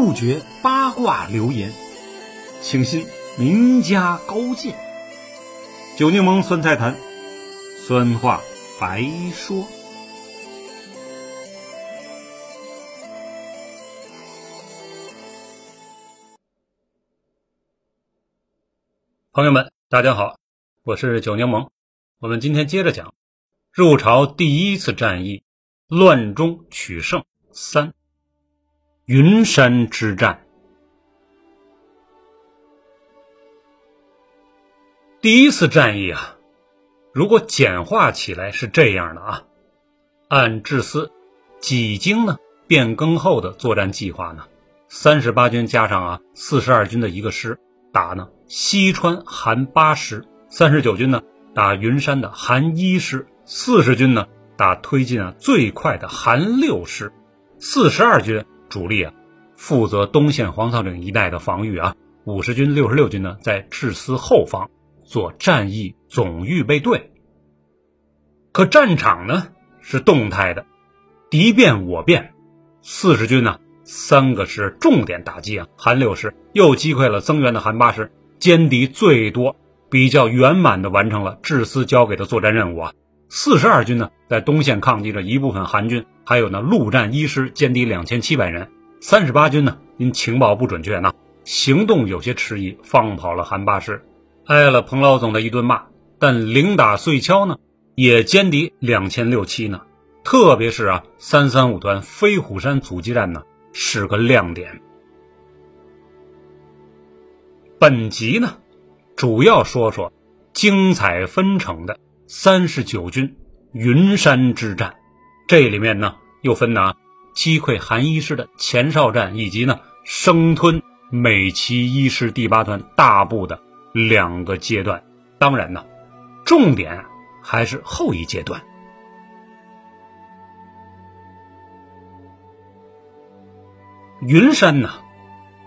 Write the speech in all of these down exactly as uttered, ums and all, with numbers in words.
不觉八卦流言，请信名家高见。九柠檬酸菜坛，酸话白说。朋友们大家好，我是九柠檬。我们今天接着讲入朝第一次战役乱中取胜三，云山之战。第一次战役啊，如果简化起来是这样的啊，按智思几经呢变更后的作战计划呢，三十八军加上啊四十二军的一个师打呢西川韩八师，三十九军呢打云山的韩一师，四十军呢打推进啊最快的韩六师，四十二军主力啊，负责东线黄草岭一带的防御啊。五十军、六十六军呢，在智思后方做战役总预备队。可战场呢是动态的，敌变我变。四十军呢，三个师重点打击啊，韩六师又击溃了增援的韩八师，歼敌最多，比较圆满的完成了智思交给的作战任务啊。四十二军呢，在东线抗击着一部分韩军，还有呢陆战一师歼敌两千七百人。三十八军呢，因情报不准确呢，行动有些迟疑，放跑了韩八师，挨了彭老总的一顿骂。但零打碎敲呢，也歼敌两千六百六十七呢。特别是啊三三五团飞虎山阻击战呢，是个亮点。本集呢，主要说说精彩纷呈的三十九军云山之战，这里面呢又分呢击溃韩一师的前哨战，以及呢生吞美骑一师第八团大部的两个阶段。当然呢，重点还是后一阶段。云山呢，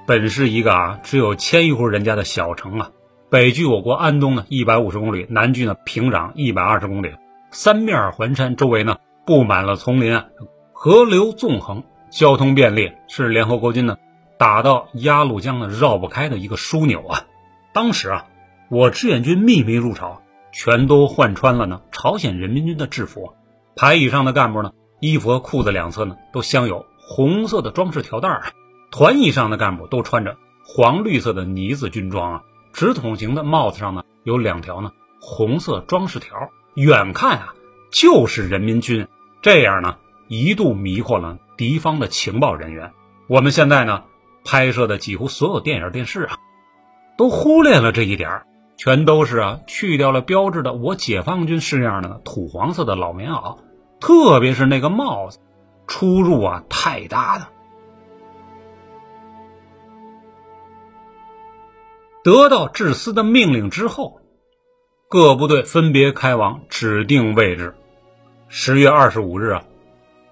本是一个啊只有千余户人家的小城啊。北距我国安东呢一百五十公里，南距呢平壤一百二十公里，三面环山，周围呢布满了丛林啊，河流纵横，交通便利，是联合国军呢打到鸭绿江呢绕不开的一个枢纽啊。当时啊，我志愿军秘密入朝，全都换穿了呢朝鲜人民军的制服，排以上的干部呢，衣服和裤子两侧呢都镶有红色的装饰条带啊，团以上的干部都穿着黄绿色的呢子军装啊。直筒型的帽子上呢有两条呢红色装饰条，远看啊就是人民军，这样呢一度迷惑了敌方的情报人员。我们现在呢拍摄的几乎所有电影电视啊都忽略了这一点，全都是啊去掉了标志的我解放军式样的土黄色的老棉袄，特别是那个帽子出入啊太大了。得到智思的命令之后，各部队分别开往指定位置。十月二十五日啊，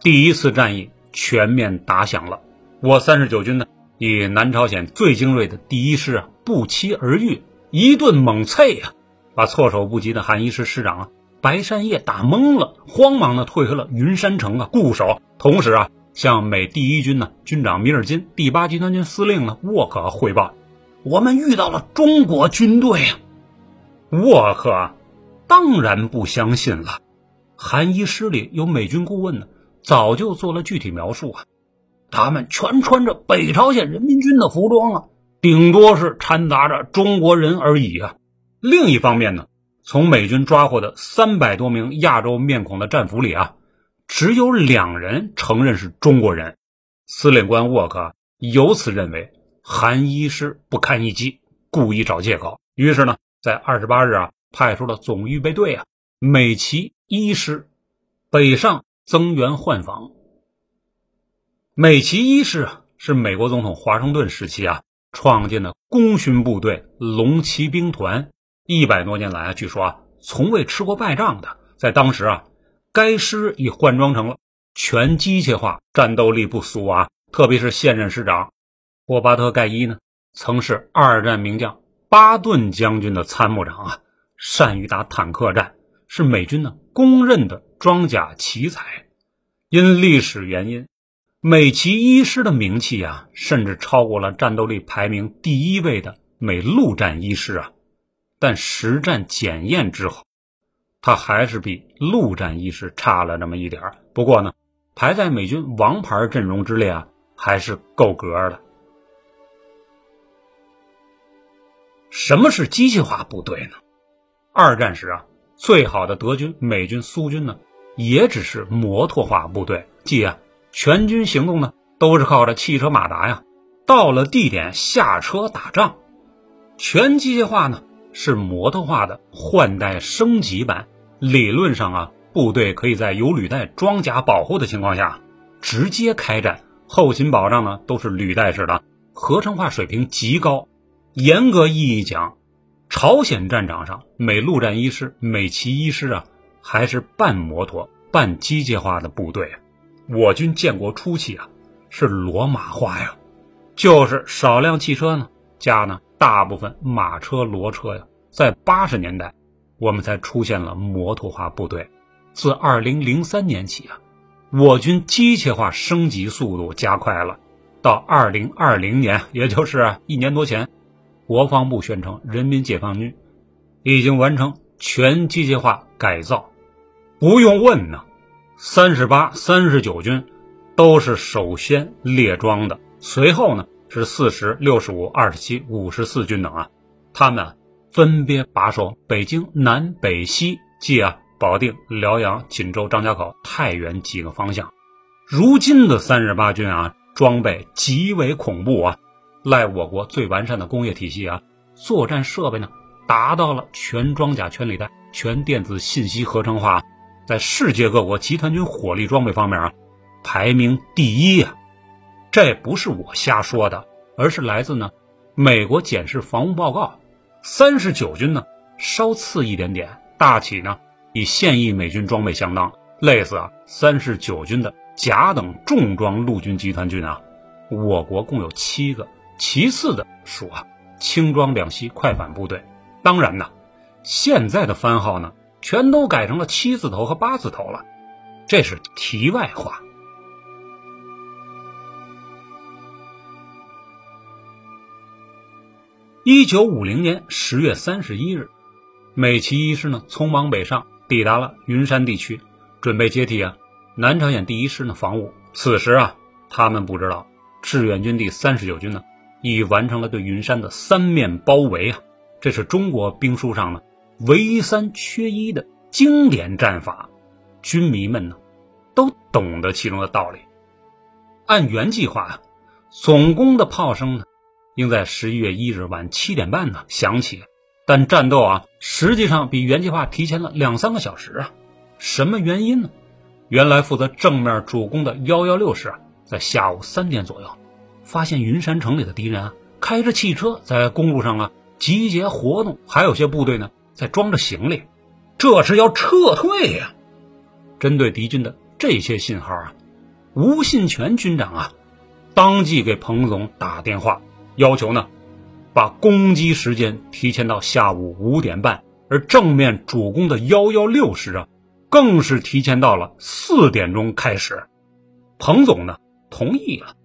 第一次战役全面打响了。我三十九军呢，以南朝鲜最精锐的第一师啊不期而遇，一顿猛啐啊，把措手不及的韩一师师长啊白山业打懵了，慌忙呢退回了云山城啊固守。同时啊，向美第一军呢军长米尔金、第八集团军司令呢沃克汇报。我们遇到了中国军队啊！沃克当然不相信了，韩一师里有美军顾问呢，早就做了具体描述啊。他们全穿着北朝鲜人民军的服装啊，顶多是掺杂着中国人而已啊。另一方面呢，从美军抓获的三百多名亚洲面孔的战俘里啊，只有两人承认是中国人。司令官沃克由此认为韩一师不堪一击，故意找借口。于是呢，在二十八日啊，派出了总预备队啊，美骑一师北上增援换防。美骑一师啊，是美国总统华盛顿时期啊创建的功勋部队龙骑兵团，一百多年来啊，据说啊从未吃过败仗的。在当时啊，该师已换装成了全机械化，战斗力不俗啊，特别是现任师长霍巴特盖伊呢，曾是二战名将巴顿将军的参谋长啊，善于打坦克战，是美军呢公认的装甲奇才。因历史原因，美崎医师的名气啊，甚至超过了战斗力排名第一位的美陆战医师啊。但实战检验之后，他还是比陆战医师差了那么一点儿。不过呢，排在美军王牌阵容之列啊，还是够格的。什么是机械化部队呢？二战时啊，最好的德军、美军、苏军呢，也只是摩托化部队，即啊，全军行动呢都是靠着汽车马达呀，到了地点下车打仗。全机械化呢是摩托化的换代升级版，理论上啊，部队可以在有履带装甲保护的情况下直接开战，后勤保障呢都是履带式的，合成化水平极高。严格意义讲，朝鲜战场上美陆战一师、美崎一师啊，还是半摩托半机械化的部队啊。我军建国初期啊，是罗马化呀，就是少量汽车呢，加呢大部分马车、骡车呀。在八十年代，我们才出现了摩托化部队。自二零零三年起啊，我军机械化升级速度加快了。到二零二零年，也就是一年多前，国防部宣称，人民解放军已经完成全机械化改造。不用问呢。三十八、三十九军都是首先列装的，随后呢是四十、六十五、二十七、五十四军等啊，他们、啊、分别把守北京南北西，即啊保定、辽阳、锦州、张家口、太原几个方向。如今的三十八军啊，装备极为恐怖啊，赖我国最完善的工业体系啊，作战设备呢达到了全装甲、全履带、全电子信息合成化。在世界各国集团军火力装备方面啊，排名第一啊。这不是我瞎说的，而是来自呢美国检视防务报告。三十九军呢稍次一点点，大体呢与现役美军装备相当，类似啊三十九军的甲等重装陆军集团军啊。我国共有七个，其次的属啊轻装两栖快反部队。当然呢，现在的番号呢全都改成了七字头和八字头了，这是题外话。一九五零年十月三十一日，美崎医师呢匆忙北上，抵达了云山地区，准备接替啊南朝鲜第一师的防务。此时啊，他们不知道志愿军第三十九军呢已完成了对云山的三面包围啊，这是中国兵书上呢唯三缺一的经典战法，军迷们呢都懂得其中的道理。按原计划啊，总攻的炮声呢应在十一月一日晚七点半呢响起，但战斗啊实际上比原计划提前了两三个小时啊。什么原因呢？原来负责正面主攻的一一六师啊，在下午三点左右发现云山城里的敌人啊开着汽车在公路上啊集结活动，还有些部队呢在装着行李，这是要撤退呀、啊！针对敌军的这些信号啊，吴信全军长啊，当即给彭总打电话，要求呢，把攻击时间提前到下午五点半，而正面主攻的一一六师啊，更是提前到了四点钟开始。彭总呢，同意了，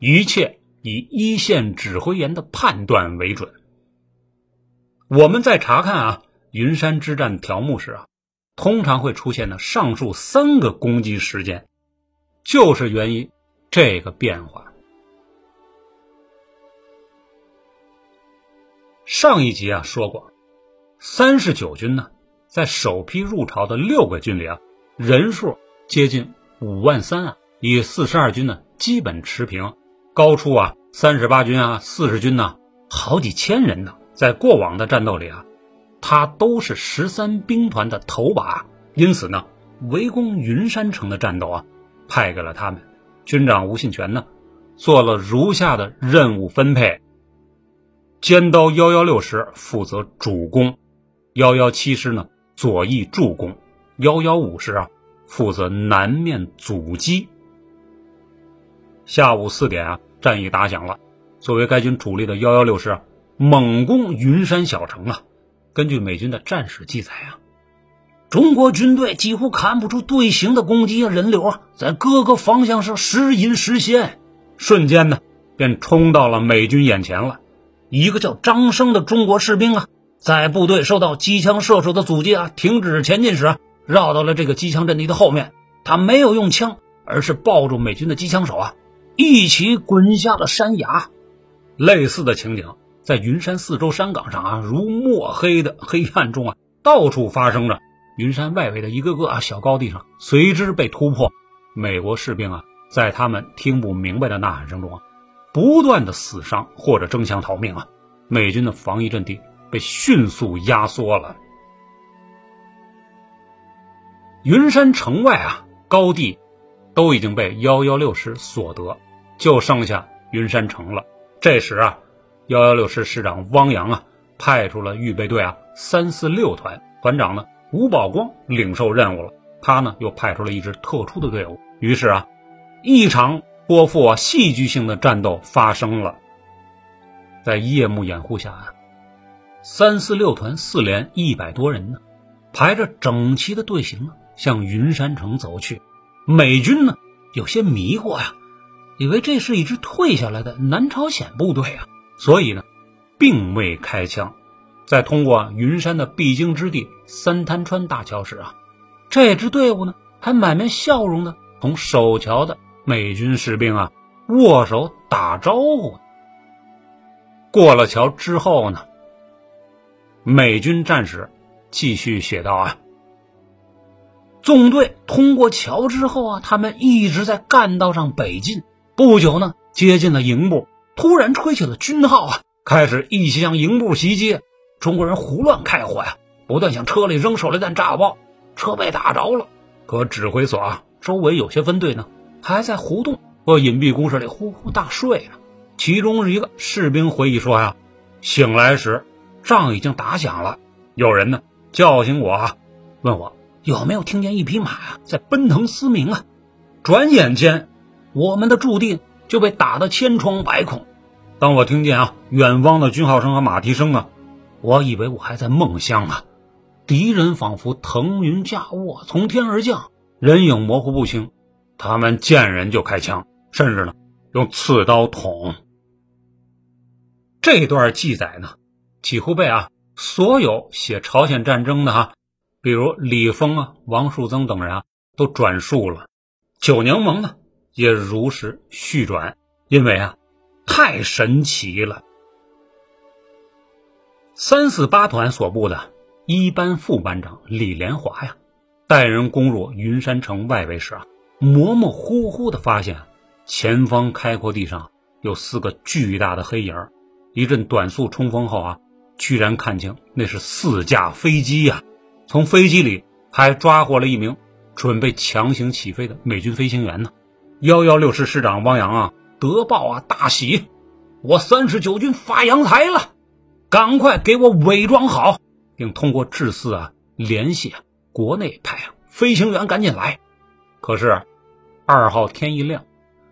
一切以一线指挥员的判断为准。我们在查看啊。云山之战条目时啊，通常会出现的上述三个攻击时间，就是源于这个变化。上一集啊说过，三十九军呢，在首批入朝的六个军里啊，人数接近五万三啊，与四十二军呢基本持平，高出啊三十八军啊四十军呢、啊、好几千人呢。在过往的战斗里啊，他都是十三兵团的头把，因此呢围攻云山城的战斗啊派给了他们。军长吴信全呢做了如下的任务分配：尖刀一一六师负责主攻，一一七师呢左翼助攻，一一五师啊负责南面阻击。下午四点啊，战役打响了，作为该军主力的一一六师啊猛攻云山小城啊。根据美军的战史记载啊，中国军队几乎看不出队形的攻击人流啊，在各个方向是时隐时现，瞬间呢便冲到了美军眼前了。一个叫张生的中国士兵啊，在部队受到机枪射手的阻击啊，停止前进时啊，绕到了这个机枪阵地的后面。他没有用枪，而是抱住美军的机枪手啊，一起滚下了山崖。类似的情景在云山四周山岗上啊，如墨黑的黑暗中啊，到处发生着。云山外围的一个个啊小高地上随之被突破，美国士兵啊在他们听不明白的呐喊声中啊，不断的死伤或者争相逃命啊，美军的防御阵地被迅速压缩了。云山城外啊高地都已经被一一六师所得，就剩下云山城了。这时啊一一六师师长汪洋啊派出了预备队啊三四六团，团长呢吴宝光领受任务了，他呢又派出了一支特殊的队伍。于是啊，一场波幅啊戏剧性的战斗发生了。在夜幕掩护下啊，三四六团四连一百多人呢，排着整齐的队形啊，向云山城走去。美军呢有些迷惑呀、啊，以为这是一支退下来的南朝鲜部队啊，所以呢，并未开枪。在通过云山的必经之地三滩川大桥时啊，这支队伍呢还满面笑容的同守桥的美军士兵啊握手打招呼。过了桥之后呢，美军战士继续写道啊，纵队通过桥之后啊，他们一直在干道上北进，不久呢接近了营部，突然吹起了军号啊，开始一起向营部袭击。中国人胡乱开火呀、啊，不断向车里扔手榴弹炸爆，车被打着了。可指挥所啊，周围有些分队呢，还在胡同或隐蔽工事里呼呼大睡呢、啊。其中是一个士兵回忆说呀、啊，醒来时仗已经打响了，有人呢叫醒我啊，问我有没有听见一匹马啊在奔腾嘶鸣啊。转眼间，我们的驻地就被打得千疮百孔。当我听见啊远方的军号声和马蹄声啊，我以为我还在梦乡啊，敌人仿佛腾云驾雾从天而降，人影模糊不清，他们见人就开枪，甚至呢用刺刀捅。这段记载呢几乎被啊所有写朝鲜战争的啊，比如李峰啊王树增等人啊都转述了。九娘盟呢也如实续转，因为啊太神奇了。三四八团所部的一班副班长李连华呀，带人攻入云山城外围时啊，模模糊糊的发现前方开阔地上有四个巨大的黑影。一阵短速冲锋后啊，居然看清那是四架飞机呀、啊！从飞机里还抓获了一名准备强行起飞的美军飞行员呢。一一六师师长汪洋啊，得报啊大喜，我三十九军发阳台了，赶快给我伪装好，并通过致四啊联系国内派啊飞行员赶紧来。可是二号天一亮，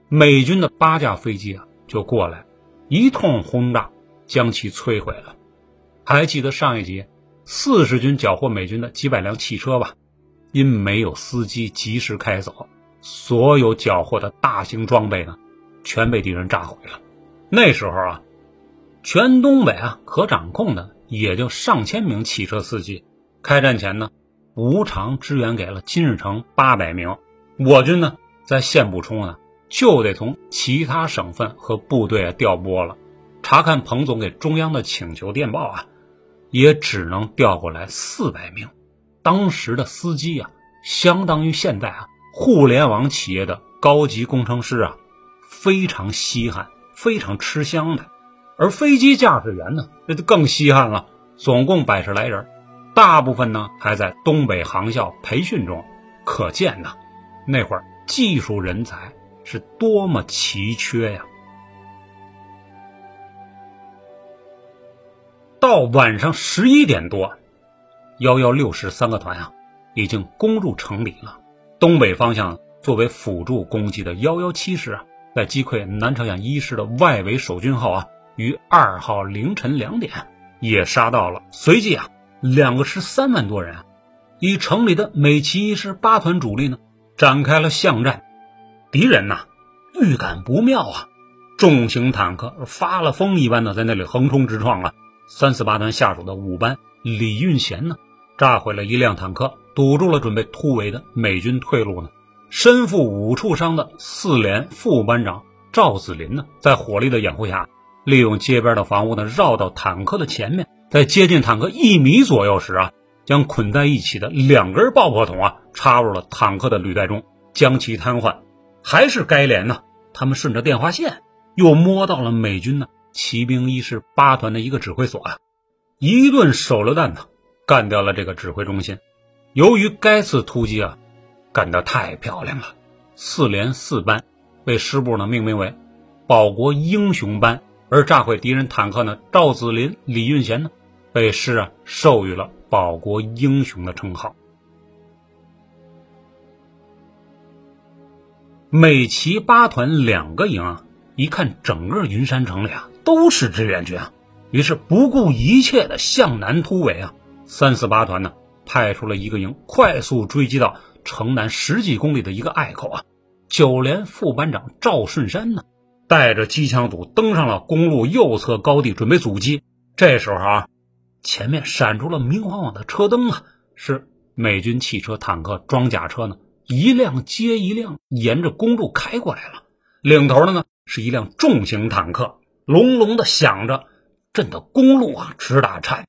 美军的八架飞机啊就过来，一通轰炸将其摧毁了。还记得上一集四十军缴获美军的几百辆汽车吧？因没有司机及时开走，所有缴获的大型装备呢全被敌人炸毁了。那时候啊，全东北啊可掌控的也就上千名汽车司机。开战前呢，无偿支援给了金日成八百名。我军呢在现补充呢，就得从其他省份和部队啊调拨了。查看彭总给中央的请求电报啊，也只能调过来四百名。当时的司机啊，相当于现在啊互联网企业的高级工程师啊。非常稀罕，非常吃香的。而飞机驾驶员呢，这就更稀罕了，总共百十来人，大部分呢还在东北航校培训中。可见呢，那会儿技术人才是多么奇缺呀！到晚上十一点多，一一六师三个团啊，已经攻入城里了。东北方向作为辅助攻击的一一七师啊，在击溃南朝鲜一师的外围守军后啊，于二号凌晨两点也杀到了。随即啊，两个师三万多人啊，与城里的美骑一师八团主力呢展开了巷战。敌人呐、啊、预感不妙啊，重型坦克发了疯一般的在那里横冲直撞啊。三四八团下属的五班李运贤呢炸毁了一辆坦克，堵住了准备突围的美军退路呢。身负五处伤的四连副班长赵子林呢在火力的掩护下，利用街边的房屋呢绕到坦克的前面，在接近坦克一米左右时啊，将捆在一起的两根爆破筒啊插入了坦克的履带中，将其瘫痪。还是该连呢他们顺着电话线又摸到了美军呢骑兵一师八团的一个指挥所啊，一顿手榴弹呢干掉了这个指挥中心。由于该次突击啊干得太漂亮了，四连四班被师部呢命名为保国英雄班，而炸毁敌人坦克呢赵子林李运贤呢被师啊授予了保国英雄的称号。美骑八团两个营啊一看整个云山城里啊都是志愿军啊，于是不顾一切的向南突围啊。三四八团呢派出了一个营快速追击到城南十几公里的一个隘口啊。九连副班长赵顺山呢带着机枪组登上了公路右侧高地准备阻击。这时候啊前面闪出了明晃晃的车灯啊，是美军汽车坦克装甲车呢一辆接一辆沿着公路开过来了。领头的呢是一辆重型坦克，隆隆的响着，震得公路啊直打颤。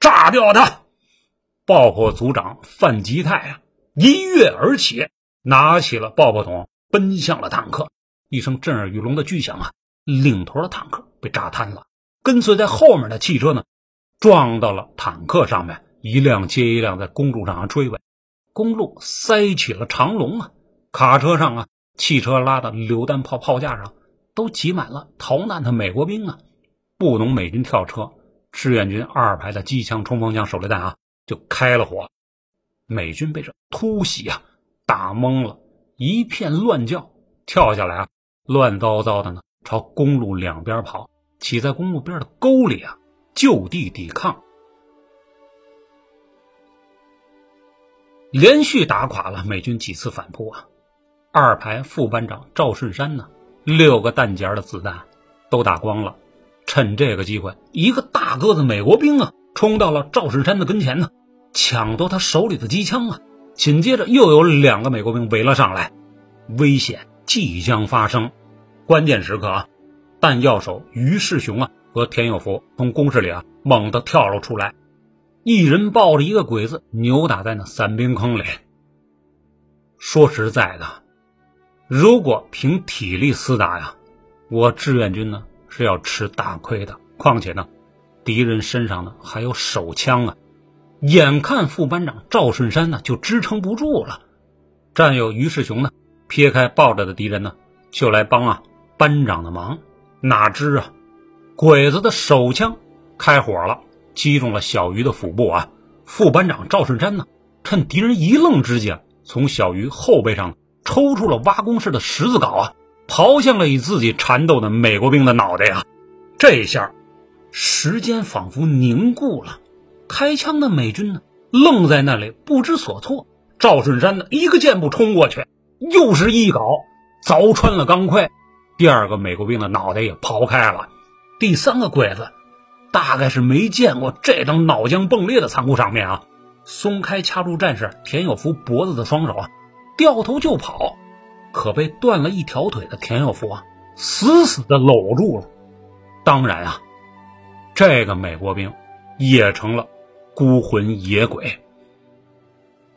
炸掉他！爆破组长范吉泰啊一跃而起，拿起了爆破筒奔向了坦克。一声震耳欲聋的巨响啊，领头的坦克被炸瘫了，跟随在后面的汽车呢撞到了坦克上面，一辆接一辆在公路上追尾。公路塞起了长龙啊，卡车上啊汽车拉的榴弹炮炮架上都挤满了逃难的美国兵啊。不能美军跳车，志愿军二排的机枪冲锋枪手榴弹啊就开了火。美军被这突袭啊打懵了，一片乱叫，跳下来啊乱糟糟的呢朝公路两边跑，挤在公路边的沟里啊就地抵抗。连续打垮了美军几次反扑啊。二排副班长赵顺山呢六个弹夹的子弹都打光了，趁这个机会一个大个子美国兵啊冲到了赵顺山的跟前呢，抢夺他手里的机枪啊。紧接着又有两个美国兵围了上来，危险即将发生。关键时刻啊，弹药手于世雄啊和田有福从工事里啊猛地跳了出来，一人抱着一个鬼子扭打在那散兵坑里。说实在的，如果凭体力厮打呀，我志愿军呢是要吃大亏的。况且呢敌人身上呢还有手枪啊，眼看副班长赵顺山呢就支撑不住了，战友于世雄呢撇开抱着的敌人呢就来帮啊班长的忙。哪知啊鬼子的手枪开火了，击中了小鱼的腹部啊。副班长赵顺山呢趁敌人一愣之际啊，从小鱼后背上抽出了挖工式的十字镐啊，刨向了以自己缠斗的美国兵的脑袋呀。这一下时间仿佛凝固了，开枪的美军呢愣在那里不知所措。赵顺山呢一个箭步冲过去，又是一镐凿穿了钢盔，第二个美国兵的脑袋也刨开了。第三个鬼子大概是没见过这等脑浆迸裂的残酷场面啊，松开掐住战士田有福脖子的双手啊，掉头就跑。可被断了一条腿的田有福啊死死的搂住了。当然啊这个美国兵也成了孤魂野鬼。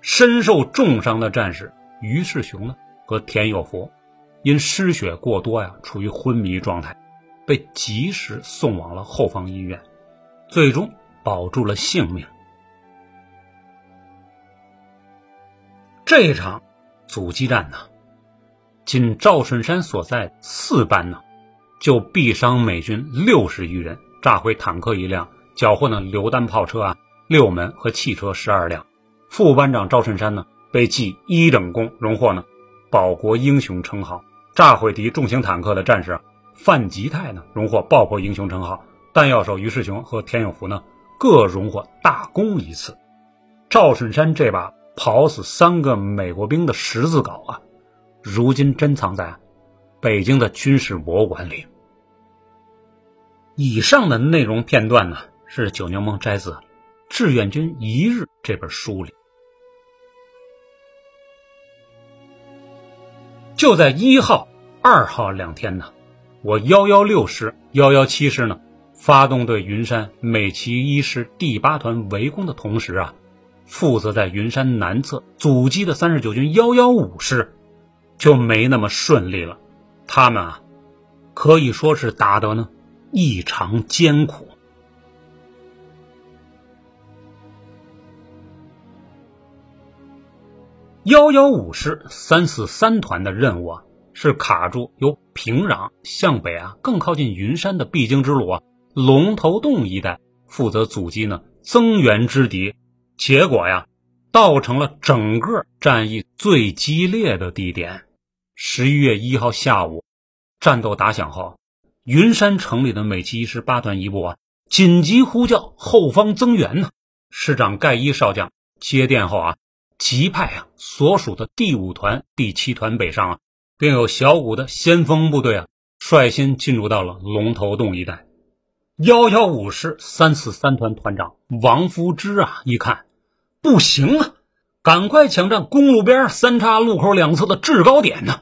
身受重伤的战士于世雄呢和田有福因失血过多呀处于昏迷状态，被及时送往了后方医院，最终保住了性命。这场阻击战呢仅赵顺山所在四班呢就毙伤美军六十余人，炸毁坦克一辆，缴获呢榴弹炮车啊六门和汽车十二辆。副班长赵顺山呢被记一等功，荣获呢保国英雄称号。炸毁敌重型坦克的战士范吉泰呢荣获爆破英雄称号，弹药手于世雄和田有福呢各荣获大功一次。赵顺山这把跑死三个美国兵的十字镐啊，如今珍藏在北京的军事博物馆里。以上的内容片段呢，是九牛虻摘自《志愿军一日》这本书里。就在一号、二号两天呢，我一一六师、一一七师呢，发动对云山美骑一师第八团围攻的同时啊，负责在云山南侧阻击的三十九军一一五师就没那么顺利了。他们啊，可以说是打得呢异常艰苦。一一五师三四三团的任务啊，是卡住由平壤向北啊更靠近云山的必经之路啊龙头洞一带，负责阻击呢增援之敌。结果呀，倒成了整个战役最激烈的地点。十一月一号下午，战斗打响后，云山城里的美骑一十八团一部啊紧急呼叫后方增援呢。师长盖伊少将接电后啊，急派啊所属的第五团、第七团北上啊，并有小股的先锋部队啊率先进入到了龙头洞一带。一一五师三四三团团长王福之啊一看不行啊，赶快抢占公路边三岔路口两侧的制高点呢。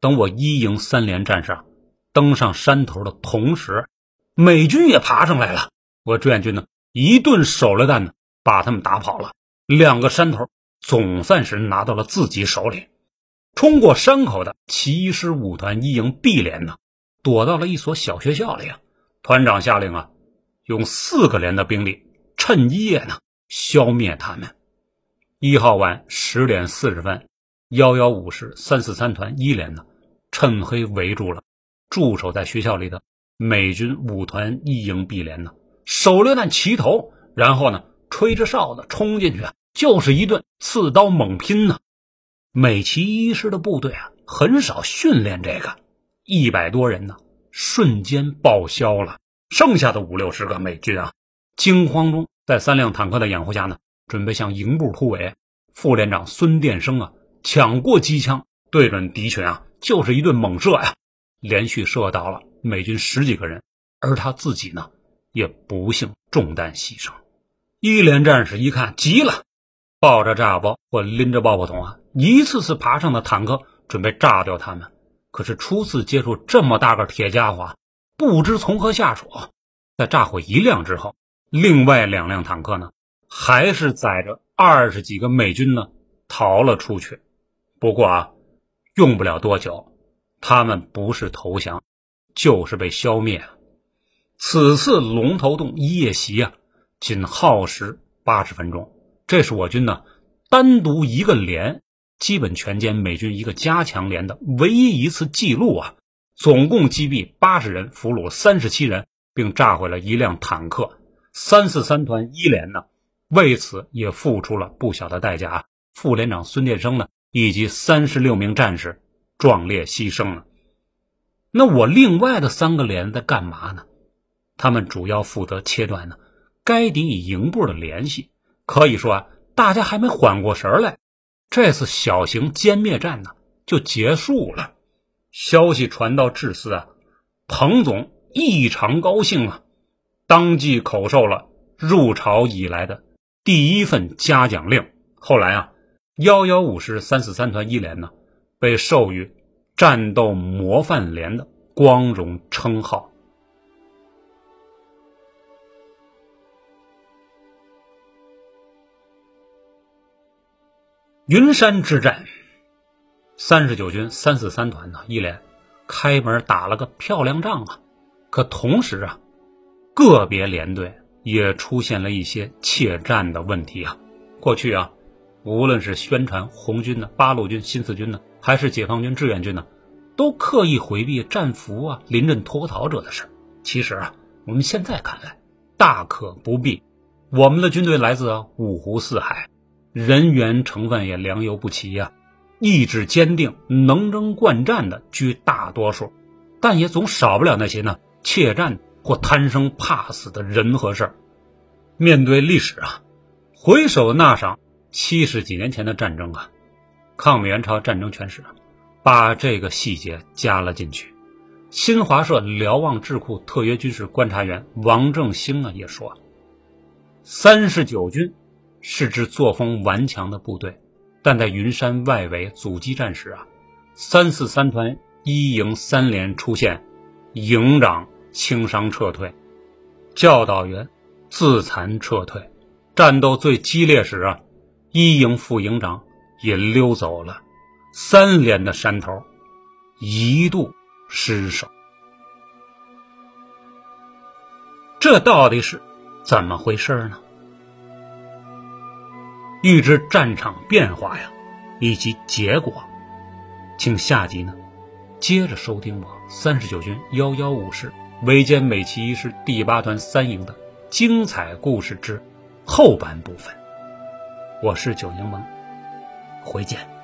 等我一营三连战士啊登上山头的同时，美军也爬上来了。我志愿军呢一顿手榴弹呢把他们打跑了，两个山头总算是拿到了自己手里。冲过山口的骑一师五团一营 B 连呢躲到了一所小学校里啊。团长下令啊，用四个连的兵力趁夜呢消灭他们。一号晚十点四十分，一一五师三四三团一连呢趁黑围住了驻守在学校里的美军五团一营 B 连呢，手榴弹齐头，然后呢吹着哨子冲进去啊，就是一顿刺刀猛拼呢。美骑一师的部队啊很少训练这个，一百多人呢瞬间报销了。剩下的五六十个美军啊惊慌中在三辆坦克的掩护下呢准备向营部突围。副连长孙殿生啊抢过机枪对准敌群啊就是一顿猛射啊，连续射到了美军十几个人，而他自己呢也不幸中弹牺牲。一连战士一看急了，抱着炸药包或拎着爆破筒啊一次次爬上的坦克准备炸掉他们。可是初次接触这么大个铁家伙啊，不知从何下手。在炸毁一辆之后，另外两辆坦克呢还是载着二十几个美军呢逃了出去。不过啊用不了多久，他们不是投降就是被消灭。此次龙头洞夜袭啊仅耗时八十分钟，这是我军呢单独一个连基本全歼美军一个加强连的唯一一次记录啊。总共击毙八十人，俘虏三十七人，并炸毁了一辆坦克。三四三团一连呢为此也付出了不小的代价啊，副连长孙殿生呢以及三十六名战士壮烈牺牲了。那我另外的三个连在干嘛呢？他们主要负责切断呢该敌与营部的联系。可以说啊，大家还没缓过神来，这次小型歼灭战呢就结束了。消息传到至司啊，彭总异常高兴啊，当即口授了入朝以来的第一份嘉奖令。后来啊一一五师三四三团一连呢被授予战斗模范连的光荣称号。云山之战，三十九军三四三团呢一连开门打了个漂亮仗啊。可同时啊个别连队也出现了一些怯战的问题啊。过去啊无论是宣传红军呢、八路军、新四军呢，还是解放军志愿军呢，都刻意回避战俘啊临阵脱逃者的事。其实啊我们现在看来大可不必，我们的军队来自啊五湖四海，人员成分也良莠不齐啊，意志坚定能征惯战的居大多数，但也总少不了那些呢怯战或贪生怕死的人和事。面对历史啊回首那场七十几年前的战争啊，抗美援朝战争全史把这个细节加了进去。新华社辽望智库特约军事观察员王正兴啊也说，三十九军是支作风顽强的部队，但在云山外围阻击战时啊，三四三团一营三连出现营长轻伤撤退，教导员自残撤退，战斗最激烈时啊，一营副营长也溜走了，三连的山头一度失守。这到底是怎么回事呢？预知战场变化呀，以及结果，请下集呢接着收听我三十九军一一五师围歼美其一师第八团三营的精彩故事之后半部分。我是九柠檬，回见。